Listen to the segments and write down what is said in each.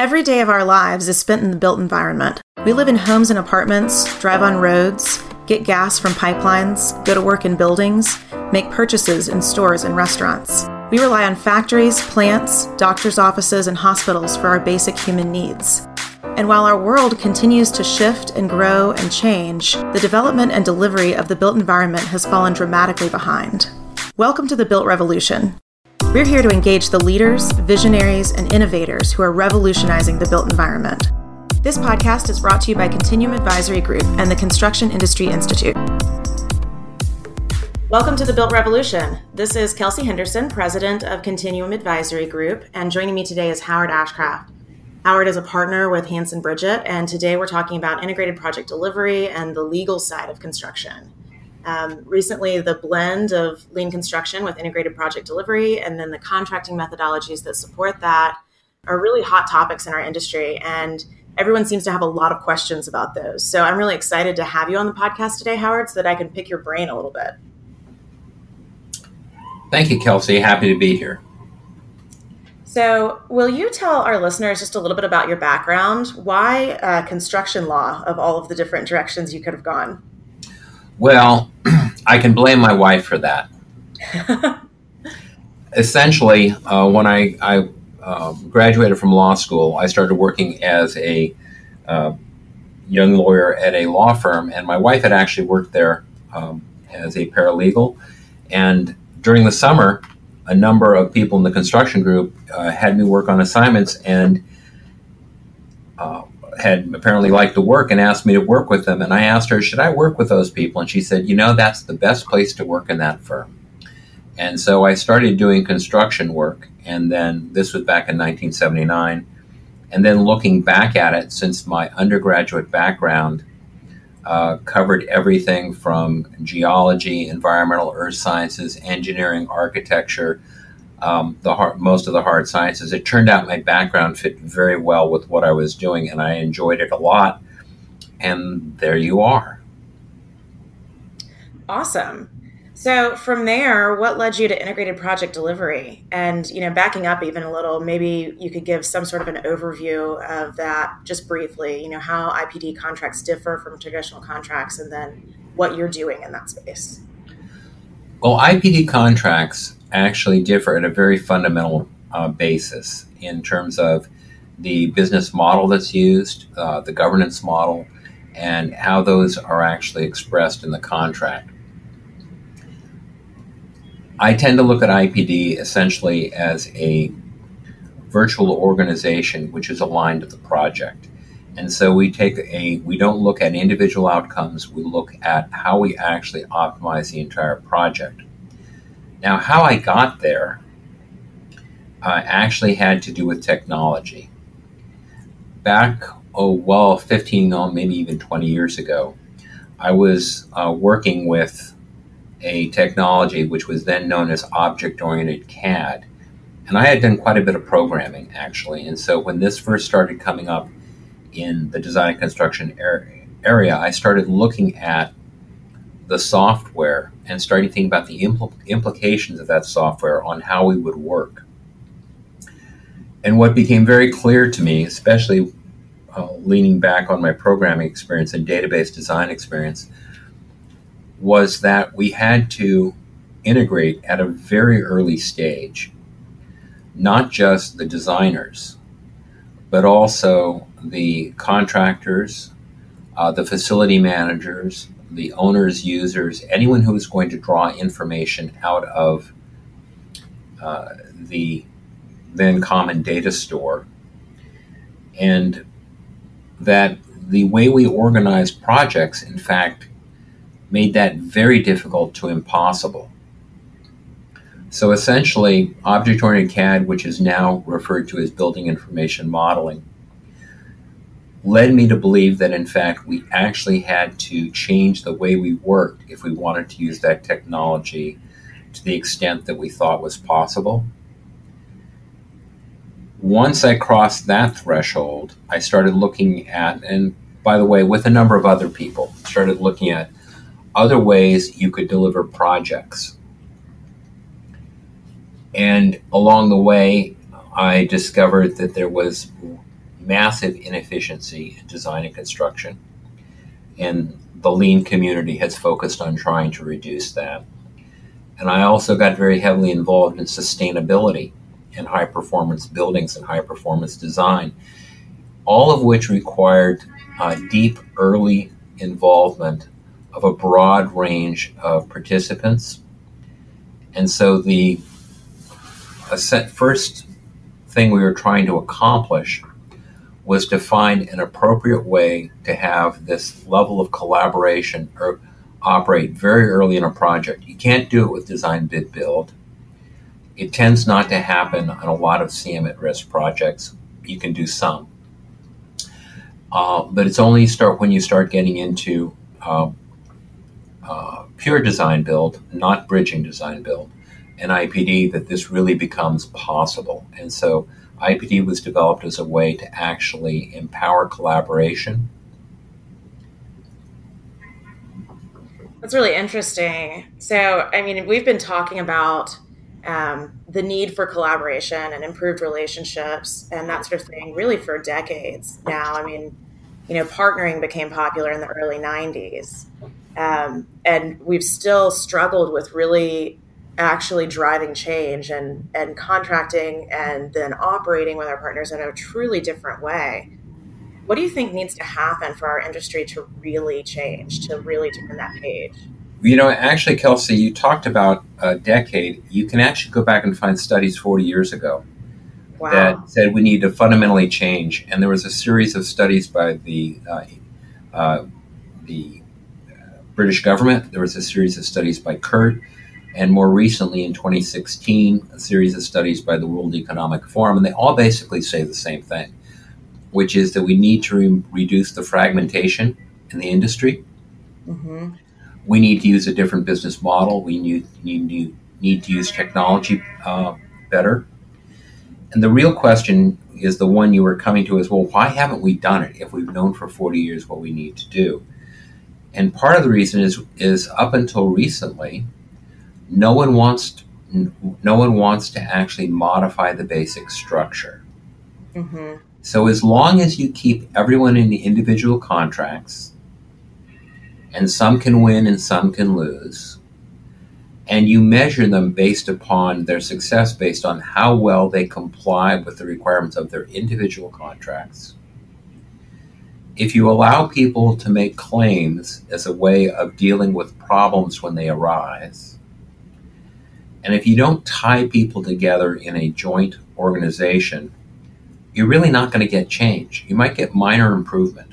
Every day of our lives is spent in the built environment. We live in homes and apartments, drive on roads, get gas from pipelines, go to work in buildings, make purchases in stores and restaurants. We rely on factories, plants, doctors' offices, and hospitals for our basic human needs. And while our world continues to shift and grow and change, the development and delivery of the built environment has fallen dramatically behind. Welcome to the Built Revolution. We're here to engage the leaders, visionaries, and innovators who are revolutionizing the built environment. This podcast is brought to you by Continuum Advisory Group and the Construction Industry Institute. Welcome to the Built Revolution. This is Kelsey Henderson, president of Continuum Advisory Group, and joining me today is Howard Ashcraft. Howard is a partner with Hanson Bridgett, and today we're talking about integrated project delivery and the legal side of construction. Recently, the blend of lean construction with integrated project delivery and then the contracting methodologies that support that are really hot topics in our industry, and everyone seems to have a lot of questions about those. So I'm really excited to have you on the podcast today, Howard, so that I can pick your brain a little bit. Thank you, Kelsey. Happy to be here. So will you tell our listeners just a little bit about your background? Why construction law of all of the different directions you could have gone? Well, I can blame my wife for that. Essentially, when I graduated from law school, I started working as a young lawyer at a law firm, and my wife had actually worked there as a paralegal. And during the summer, a number of people in the construction group had me work on assignments and had apparently liked the work and asked me to work with them. And I asked her, should I work with those people? And she said, you know, that's the best place to work in that firm. And so I started doing construction work, and then this was back in 1979. And then looking back at it, since my undergraduate background covered everything from geology, environmental earth sciences, engineering, architecture, most of the hard sciences, it turned out my background fit very well with what I was doing, and I enjoyed it a lot. And there you are. Awesome. So from there, what led you to integrated project delivery? And, you know, backing up even a little, maybe you could give some sort of an overview of that just briefly, you know, how IPD contracts differ from traditional contracts and then what you're doing in that space. Well, IPD contracts actually differ at a very fundamental basis in terms of the business model that's used, the governance model, and how those are actually expressed in the contract. I tend to look at IPD essentially as a virtual organization which is aligned to the project. And so we don't look at individual outcomes, we look at how we actually optimize the entire project. Now, how I got there actually had to do with technology. Back, 15, maybe even 20 years ago, I was working with a technology which was then known as object-oriented CAD. And I had done quite a bit of programming, actually. And so when this first started coming up in the design and construction area, I started looking at the software and started thinking about the implications of that software on how we would work. And what became very clear to me, especially leaning back on my programming experience and database design experience, was that we had to integrate at a very early stage, not just the designers, but also the contractors, the facility managers, the owners, users, anyone who was going to draw information out of the then common data store. And that the way we organized projects, in fact, made that very difficult to impossible. So essentially, object-oriented CAD, which is now referred to as building information modeling, led me to believe that, in fact, we actually had to change the way we worked if we wanted to use that technology to the extent that we thought was possible. Once I crossed that threshold, I started looking at, and by the way, with a number of other people, started looking at other ways you could deliver projects. And along the way, I discovered that there was massive inefficiency in design and construction. And the lean community has focused on trying to reduce that. And I also got very heavily involved in sustainability and high-performance buildings and high-performance design, all of which required deep early involvement of a broad range of participants. And so the first thing we were trying to accomplish was to find an appropriate way to have this level of collaboration or operate very early in a project. You can't do it with design, bid, build. It tends not to happen on a lot of CM at risk projects. You can do some. But it's only when you start getting into pure design build, not bridging design build, and IPD, that this really becomes possible. And so IPD was developed as a way to actually empower collaboration. That's really interesting. So, I mean, we've been talking about the need for collaboration and improved relationships and that sort of thing really for decades now. I mean, you know, partnering became popular in the early 90s. And we've still struggled with really actually driving change and contracting and then operating with our partners in a truly different way. What do you think needs to happen for our industry to really change, to really turn that page? You know, actually, Kelsey, you talked about a decade. You can actually go back and find studies 40 years ago Wow. that said we need to fundamentally change. And there was a series of studies by the British government. There was a series of studies by Kurt. And more recently, in 2016, a series of studies by the World Economic Forum. And they all basically say the same thing, which is that we need to reduce the fragmentation in the industry. Mm-hmm. We need to use a different business model. We need to use technology better. And the real question is the one you were coming to is, well, why haven't we done it if we've known for 40 years what we need to do? And part of the reason is up until recently, no one wants to actually modify the basic structure. Mm-hmm. So as long as you keep everyone in the individual contracts, and some can win and some can lose, and you measure them based upon their success, based on how well they comply with the requirements of their individual contracts, if you allow people to make claims as a way of dealing with problems when they arise, and if you don't tie people together in a joint organization, you're really not going to get change. You might get minor improvement,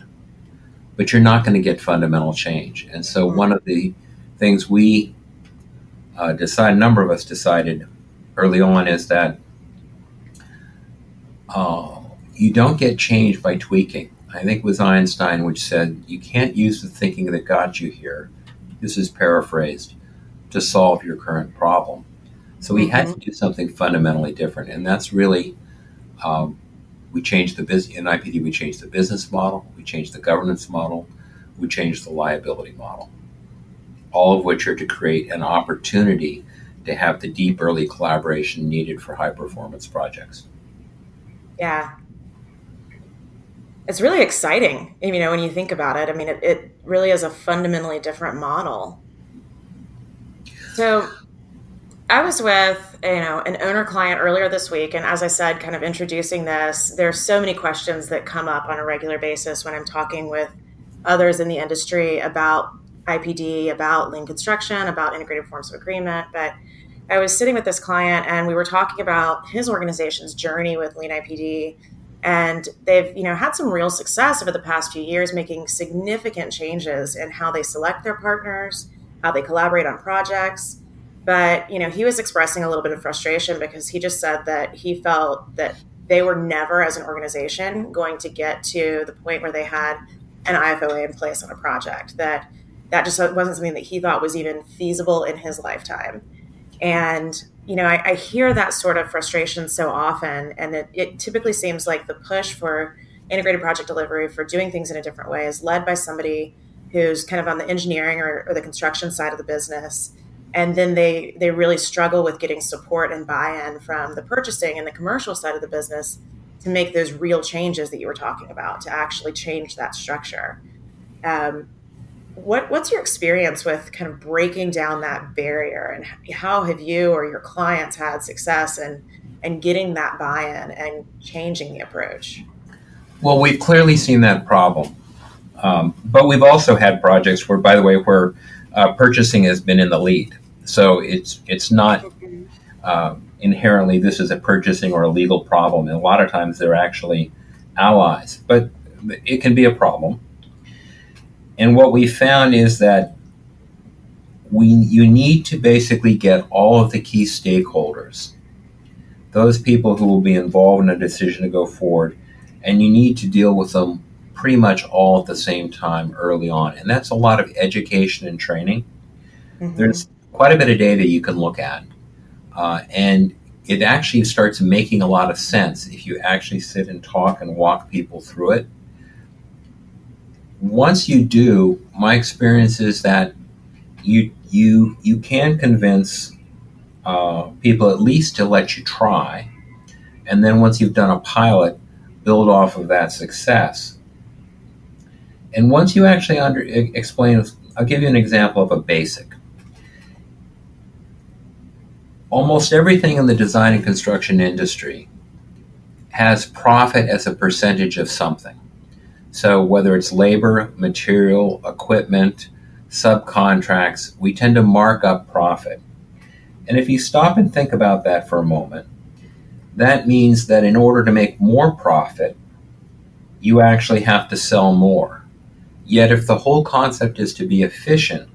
but you're not going to get fundamental change. And so one of the things we decided, a number of us decided early on, is that you don't get change by tweaking. I think it was Einstein which said, you can't use the thinking that got you here, this is paraphrased, to solve your current problem. So we had to do something fundamentally different. And that's really, we changed the business, in IPD, we changed the business model, we changed the governance model, we changed the liability model, all of which are to create an opportunity to have the deep early collaboration needed for high performance projects. Yeah. It's really exciting, you know, when you think about it. I mean, it really is a fundamentally different model. So I was with, you know, an owner client earlier this week. And as I said, kind of introducing this, there are so many questions that come up on a regular basis when I'm talking with others in the industry about IPD, about lean construction, about integrated forms of agreement. But I was sitting with this client and we were talking about his organization's journey with lean IPD. And they've, you know, had some real success over the past few years, making significant changes in how they select their partners, how they collaborate on projects. But, you know, he was expressing a little bit of frustration because he just said that he felt that they were never, as an organization, going to get to the point where they had an IFOA in place on a project, that just wasn't something that he thought was even feasible in his lifetime. And, you know, I hear that sort of frustration so often, and it typically seems like the push for integrated project delivery, for doing things in a different way, is led by somebody who's kind of on the engineering or the construction side of the business. And then they really struggle with getting support and buy-in from the purchasing and the commercial side of the business to make those real changes that you were talking about, to actually change that structure. What's your experience with kind of breaking down that barrier, and how have you or your clients had success in getting that buy-in and changing the approach? Well, we've clearly seen that problem. But we've also had projects where, by the way, where purchasing has been in the lead. So it's not inherently this is a purchasing or a legal problem. And a lot of times they're actually allies, but it can be a problem. And what we found is that you need to basically get all of the key stakeholders, those people who will be involved in a decision to go forward, and you need to deal with them pretty much all at the same time early on. And that's a lot of education and training. Mm-hmm. There's quite a bit of data you can look at. And it actually starts making a lot of sense if you actually sit and talk and walk people through it. Once you do, my experience is that you can convince people at least to let you try. And then once you've done a pilot, build off of that success. And once you actually explain, I'll give you an example of a basic. Almost everything in the design and construction industry has profit as a percentage of something. So whether it's labor, material, equipment, subcontracts, we tend to mark up profit. And if you stop and think about that for a moment, that means that in order to make more profit, you actually have to sell more. Yet if the whole concept is to be efficient,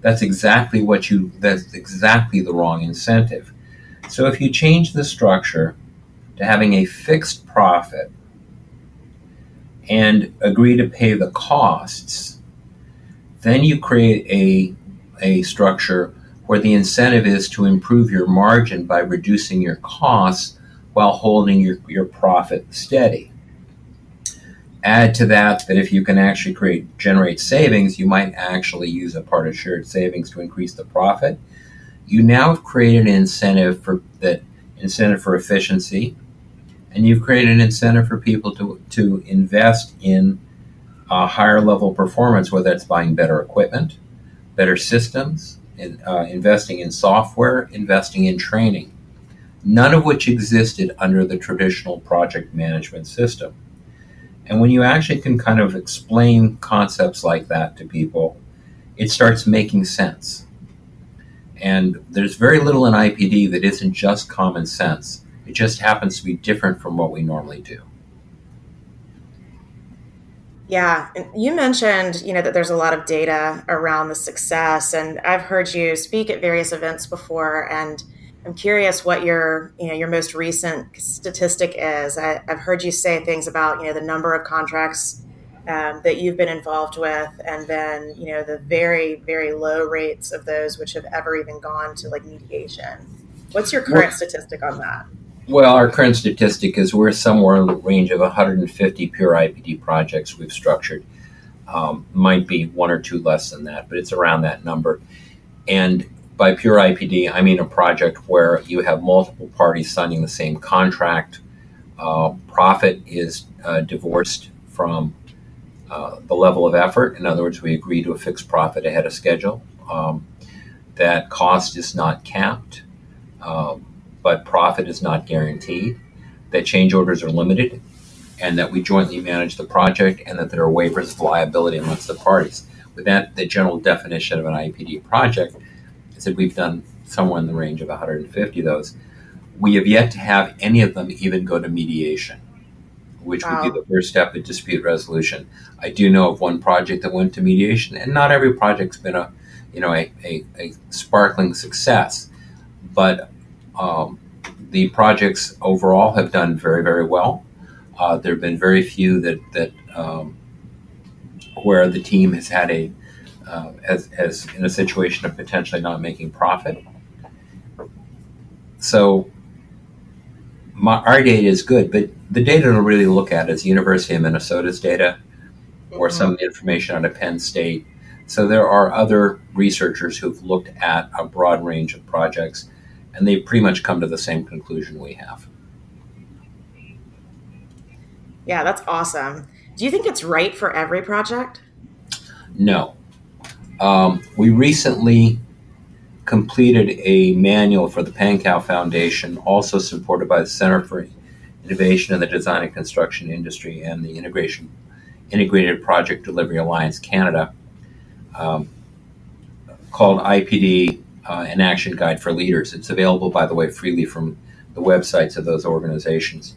that's exactly the wrong incentive. So if you change the structure to having a fixed profit and agree to pay the costs, then you create a structure where the incentive is to improve your margin by reducing your costs while holding your profit steady. Add to that if you can actually generate savings, you might actually use a part of shared savings to increase the profit. You now have created an incentive for efficiency, and you've created an incentive for people to invest in a higher level performance, whether that's buying better equipment, better systems, investing in software, investing in training, none of which existed under the traditional project management system. And when you actually can kind of explain concepts like that to people, it starts making sense. And there's very little in IPD that isn't just common sense. It just happens to be different from what we normally do. Yeah. And you mentioned, that there's a lot of data around the success, and I've heard you speak at various events before, and I'm curious what your most recent statistic is. I've heard you say things about, the number of contracts that you've been involved with, and then, the very, very low rates of those which have ever even gone to like mediation. What's your current statistic on that? Well, our current statistic is we're somewhere in the range of 150 pure IPD projects we've structured. Might be one or two less than that, but it's around that number. And by pure IPD, I mean a project where you have multiple parties signing the same contract. Profit is divorced from the level of effort. In other words, we agree to a fixed profit ahead of schedule. That cost is not capped, but profit is not guaranteed. That change orders are limited, and that we jointly manage the project, and that there are waivers of liability amongst the parties. With that, the general definition of an IPD project, that we've done somewhere in the range of 150 of those. We have yet to have any of them even go to mediation, which would be the first step in dispute resolution. I do know of one project that went to mediation, and not every project's been a sparkling success, but the projects overall have done very, very well. There have been very few that where the team has had as in a situation of potentially not making profit. So our data is good, but the data to really look at is the University of Minnesota's data, or some information out of Penn State. So there are other researchers who've looked at a broad range of projects, and they pretty much come to the same conclusion we have. Yeah, that's awesome. Do you think it's right for every project? No. We recently completed a manual for the Pankow Foundation, also supported by the Center for Innovation in the Design and Construction Industry and the Integrated Project Delivery Alliance Canada, called IPD, an Action Guide for Leaders. It's available, by the way, freely from the websites of those organizations.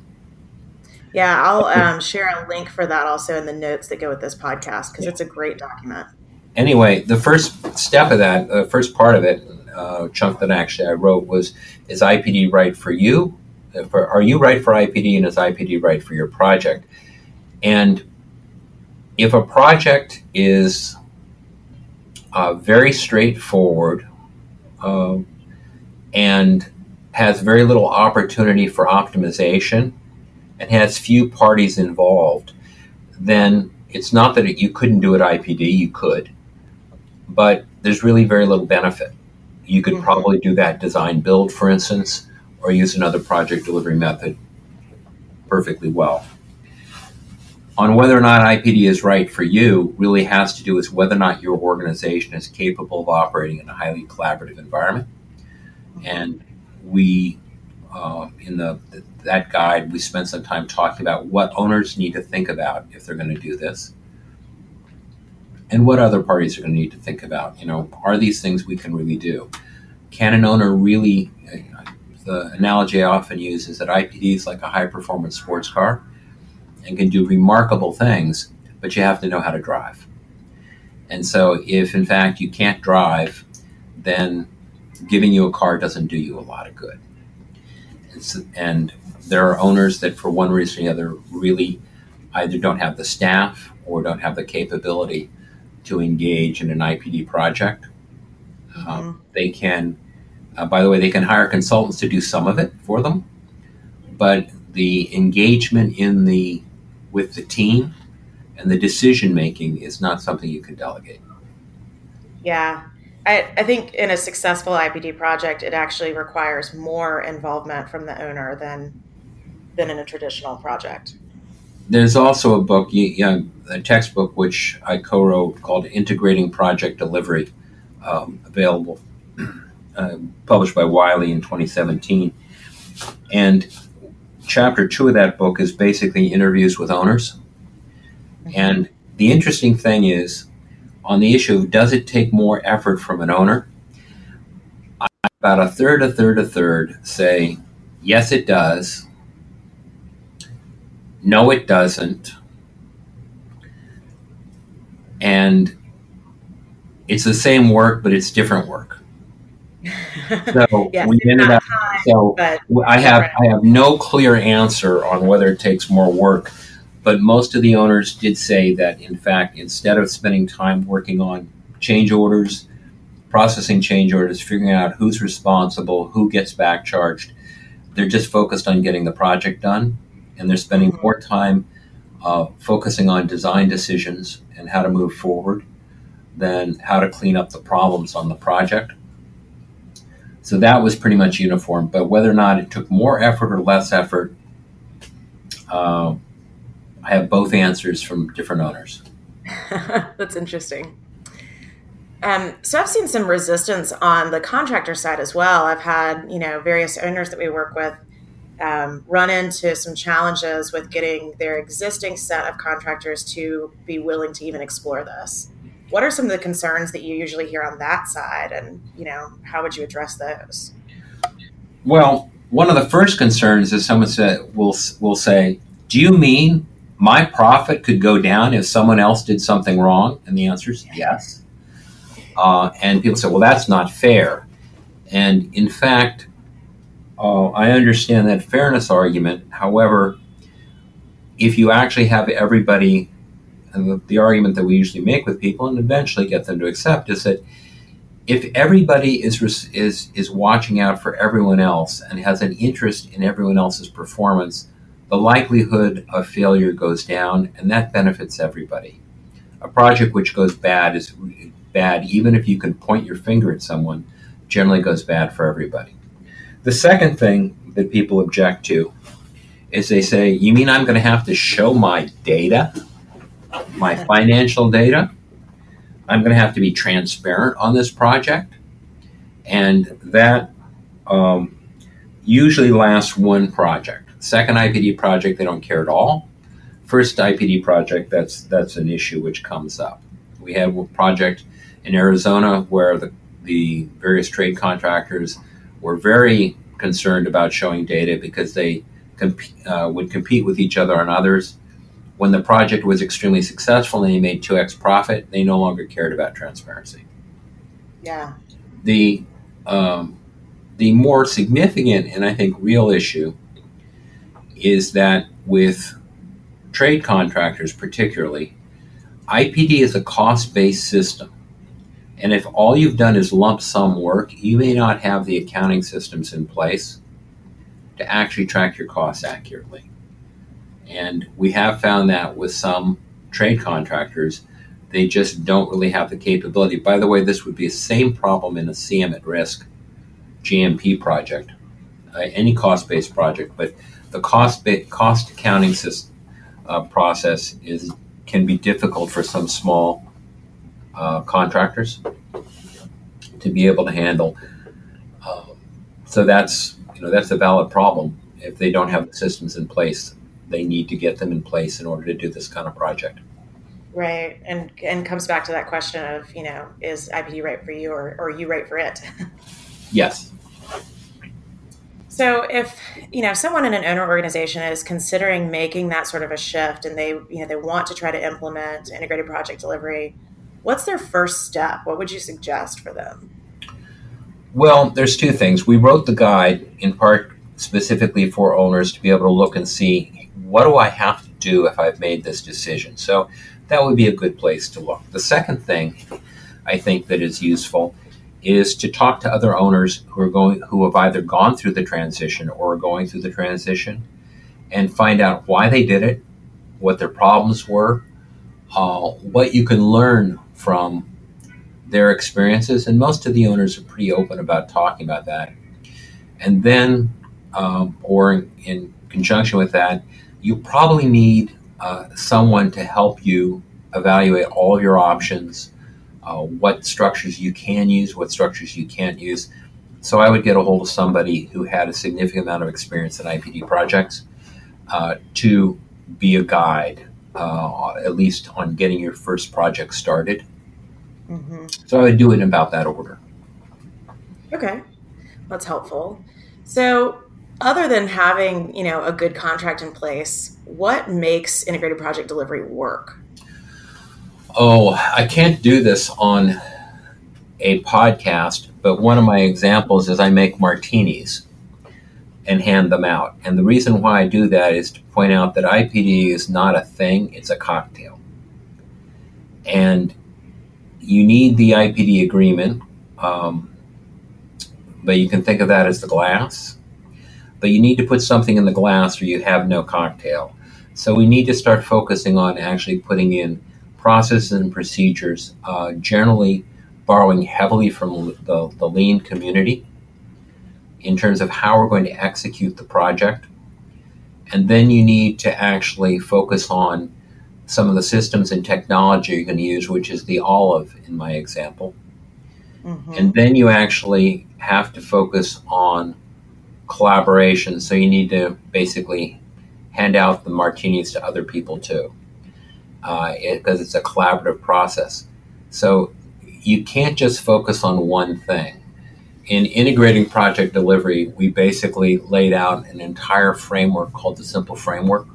Yeah, I'll share a link for that also in the notes that go with this podcast, because it's a great document. Anyway, the first step of that, the first part of it, chunk that actually I wrote was, is IPD right for you? Are you right for IPD, and is IPD right for your project? And if a project is very straightforward and has very little opportunity for optimization and has few parties involved, then it's not that you couldn't do it IPD, you could, but there's really very little benefit. You could probably do that design build, for instance, or use another project delivery method perfectly well. On whether or not IPD is right for you really has to do with whether or not your organization is capable of operating in a highly collaborative environment. And we, in that guide, we spent some time talking about what owners need to think about if they're going to do this, and what other parties are going to need to think about. You know, are these things we can really do? Can an owner really, the analogy I often use is that IPD is like a high-performance sports car, and can do remarkable things, but you have to know how to drive. And so if, in fact, you can't drive, then giving you a car doesn't do you a lot of good. And there are owners that, for one reason or the other, really either don't have the staff or don't have the capability to engage in an IPD project. They can, by the way, they can hire consultants to do some of it for them, but the engagement in the with the team and the decision making is not something you can delegate. Yeah. I think in a successful IPD project, it actually requires more involvement from the owner than in a traditional project. There's also a book, a textbook, which I co-wrote called Integrating Project Delivery, available, published by Wiley in 2017. And chapter 2 of that book is basically interviews with owners. And the interesting thing is, on the issue of does it take more effort from an owner, about a third say, yes, it does. No, it doesn't. And it's the same work, but it's different work. So yes, we ended up. High, so I have no clear answer on whether it takes more work, but most of the owners did say that, in fact, instead of spending time working on change orders, processing change orders, figuring out who's responsible, who gets back charged, they're just focused on getting the project done, and they're spending more time focusing on design decisions and how to move forward than how to clean up the problems on the project. So that was pretty much uniform, but whether or not it took more effort or less effort, I have both answers from different owners. That's interesting. So I've seen some resistance on the contractor side as well. I've had, various owners that we work with run into some challenges with getting their existing set of contractors to be willing to even explore this. What are some of the concerns that you usually hear on that side, and how would you address those? Well, one of the first concerns is someone will say, "Do you mean my profit could go down if someone else did something wrong?" And the answer is yes. And people say, "Well, that's not fair." And in fact, I understand that fairness argument. However, if you actually have everybody. And the argument that we usually make with people and eventually get them to accept is that if everybody is watching out for everyone else and has an interest in everyone else's performance, the likelihood of failure goes down, and that benefits everybody. A project which goes bad is bad, even if you can point your finger at someone, generally goes bad for everybody. The second thing that people object to is they say, you mean I'm going to have to show my data, my financial data? I'm going to have to be transparent on this project. And that usually lasts one project. Second IPD project, they don't care at all. First IPD project, that's an issue which comes up. We had a project in Arizona where the various trade contractors were very concerned about showing data because they would compete with each other on others. When the project was extremely successful and they made 2x profit, they no longer cared about transparency. Yeah. The more significant and I think real issue is that with trade contractors particularly, IPD is a cost-based system. And if all you've done is lump sum work, you may not have the accounting systems in place to actually track your costs accurately. And we have found that with some trade contractors, they just don't really have the capability. By the way, this would be the same problem in a CM at risk GMP project, any cost-based project, but the cost accounting system process can be difficult for some small contractors to be able to handle. So that's a valid problem. If they don't have the systems in place, they need to get them in place in order to do this kind of project. Right, and comes back to that question of, is IPD right for you or are you right for it? Yes. So if, someone in an owner organization is considering making that sort of a shift and they want to try to implement integrated project delivery, what's their first step? What would you suggest for them? Well, there's two things. We wrote the guide in part specifically for owners to be able to look and see, what do I have to do if I've made this decision? So that would be a good place to look. The second thing I think that is useful is to talk to other owners who have either gone through the transition or are going through the transition and find out why they did it, what their problems were, what you can learn from their experiences. And most of the owners are pretty open about talking about that. And then, or in conjunction with that, you probably need someone to help you evaluate all of your options, what structures you can use, what structures you can't use. So I would get a hold of somebody who had a significant amount of experience in IPD projects to be a guide, at least on getting your first project started. Mm-hmm. So I would do it in about that order. Okay, that's helpful. So other than having, a good contract in place, what makes integrated project delivery work? Oh, I can't do this on a podcast, but one of my examples is I make martinis and hand them out. And the reason why I do that is to point out that IPD is not a thing, it's a cocktail. And you need the IPD agreement, but you can think of that as the glass. But you need to put something in the glass or you have no cocktail. So we need to start focusing on actually putting in processes and procedures, generally borrowing heavily from the lean community in terms of how we're going to execute the project. And then you need to actually focus on some of the systems and technology you're going to use, which is the olive in my example. Mm-hmm. And then you actually have to focus on collaboration. So you need to basically hand out the martinis to other people too. Because it's a collaborative process. So you can't just focus on one thing. In integrating project delivery, we basically laid out an entire framework called the Simple Framework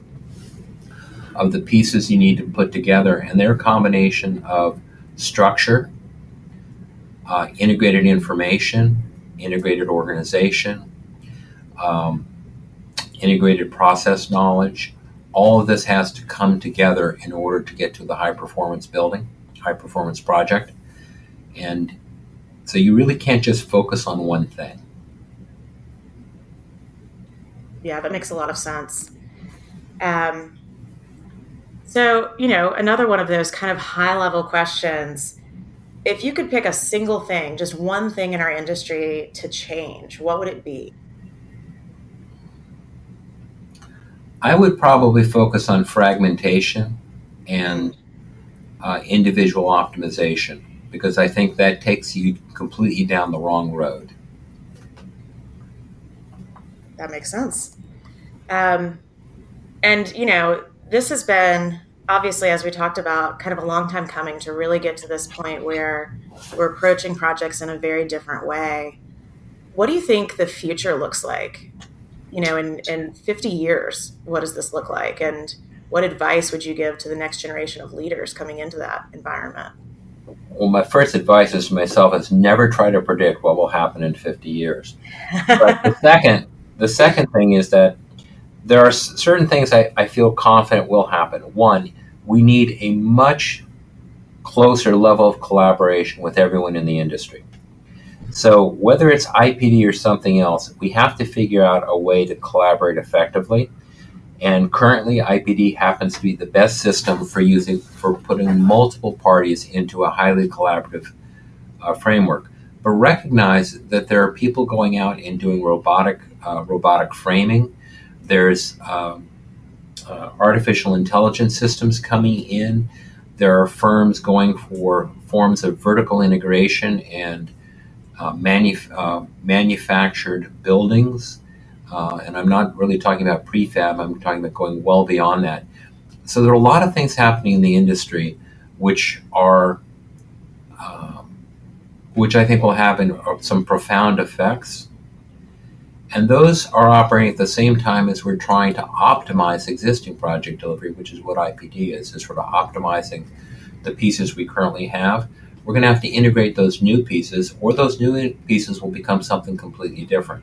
of the pieces you need to put together. And they're a combination of structure, integrated information, integrated organization, integrated process knowledge. All of this has to come together in order to get to the high-performance building, high-performance project. And so you really can't just focus on one thing. Yeah, that makes a lot of sense. So, another one of those kind of high-level questions, if you could pick a single thing, just one thing in our industry to change, what would it be? I would probably focus on fragmentation and individual optimization, because I think that takes you completely down the wrong road. That makes sense. And, you know, this has been, obviously, as we talked about, kind of a long time coming to really get to this point where we're approaching projects in a very different way. What do you think the future looks like? You know, in 50 years, what does this look like? And what advice would you give to the next generation of leaders coming into that environment? Well, my first advice is to myself is never try to predict what will happen in 50 years. But the second thing is that there are certain things I feel confident will happen. One, we need a much closer level of collaboration with everyone in the industry. So whether it's IPD or something else, we have to figure out a way to collaborate effectively. And currently, IPD happens to be the best system for putting multiple parties into a highly collaborative framework. But recognize that there are people going out and doing robotic framing. There's artificial intelligence systems coming in. There are firms going for forms of vertical integration and manufactured buildings. And I'm not really talking about prefab, I'm talking about going well beyond that. So there are a lot of things happening in the industry which are, which I think will have some profound effects. And those are operating at the same time as we're trying to optimize existing project delivery, which is what IPD is sort of optimizing the pieces we currently have. We're going to have to integrate those new pieces, or those new pieces will become something completely different.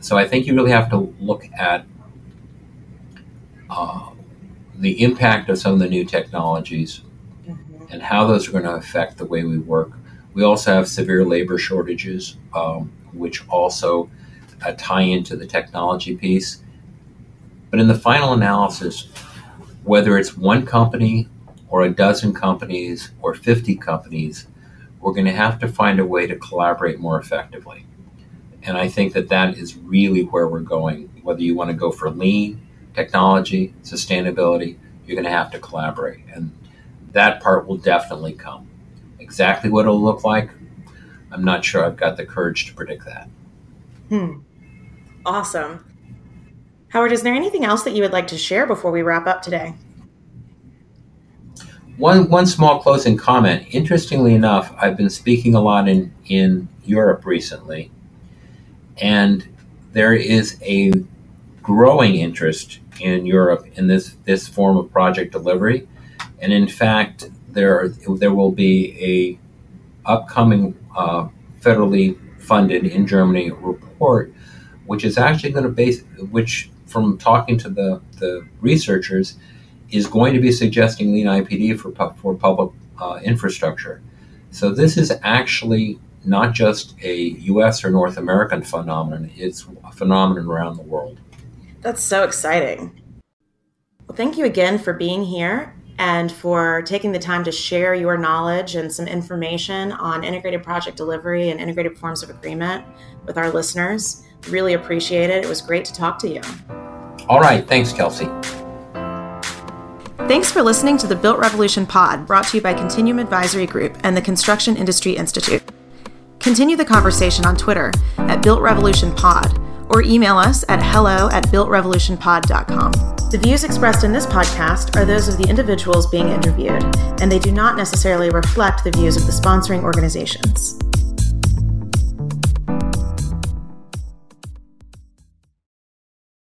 So I think you really have to look at the impact of some of the new technologies and how those are going to affect the way we work. We also have severe labor shortages, which also tie into the technology piece. But in the final analysis, whether it's one company or a dozen companies or 50 companies, we're going to have to find a way to collaborate more effectively. And I think that is really where we're going. Whether you want to go for lean, technology, sustainability, you're going to have to collaborate. And that part will definitely come. Exactly what it'll look like, I'm not sure I've got the courage to predict that. Awesome. Howard, is there anything else that you would like to share before we wrap up today? One small closing comment. Interestingly enough, I've been speaking a lot in Europe recently. And there is a growing interest in Europe in this form of project delivery. And in fact, there will be a upcoming federally funded in Germany report, which is actually going to which from talking to the researchers, is going to be suggesting lean IPD for public infrastructure. So this is actually not just a U.S. or North American phenomenon, it's a phenomenon around the world. That's so exciting. Well, thank you again for being here and for taking the time to share your knowledge and some information on integrated project delivery and integrated forms of agreement with our listeners. Really appreciate it. It was great to talk to you. All right. Thanks, Kelsey. Thanks for listening to the Built Revolution Pod, brought to you by Continuum Advisory Group and the Construction Industry Institute. Continue the conversation on Twitter at BuiltRevolutionPod or email us at hello@builtrevolutionpod.com. The views expressed in this podcast are those of the individuals being interviewed, and they do not necessarily reflect the views of the sponsoring organizations.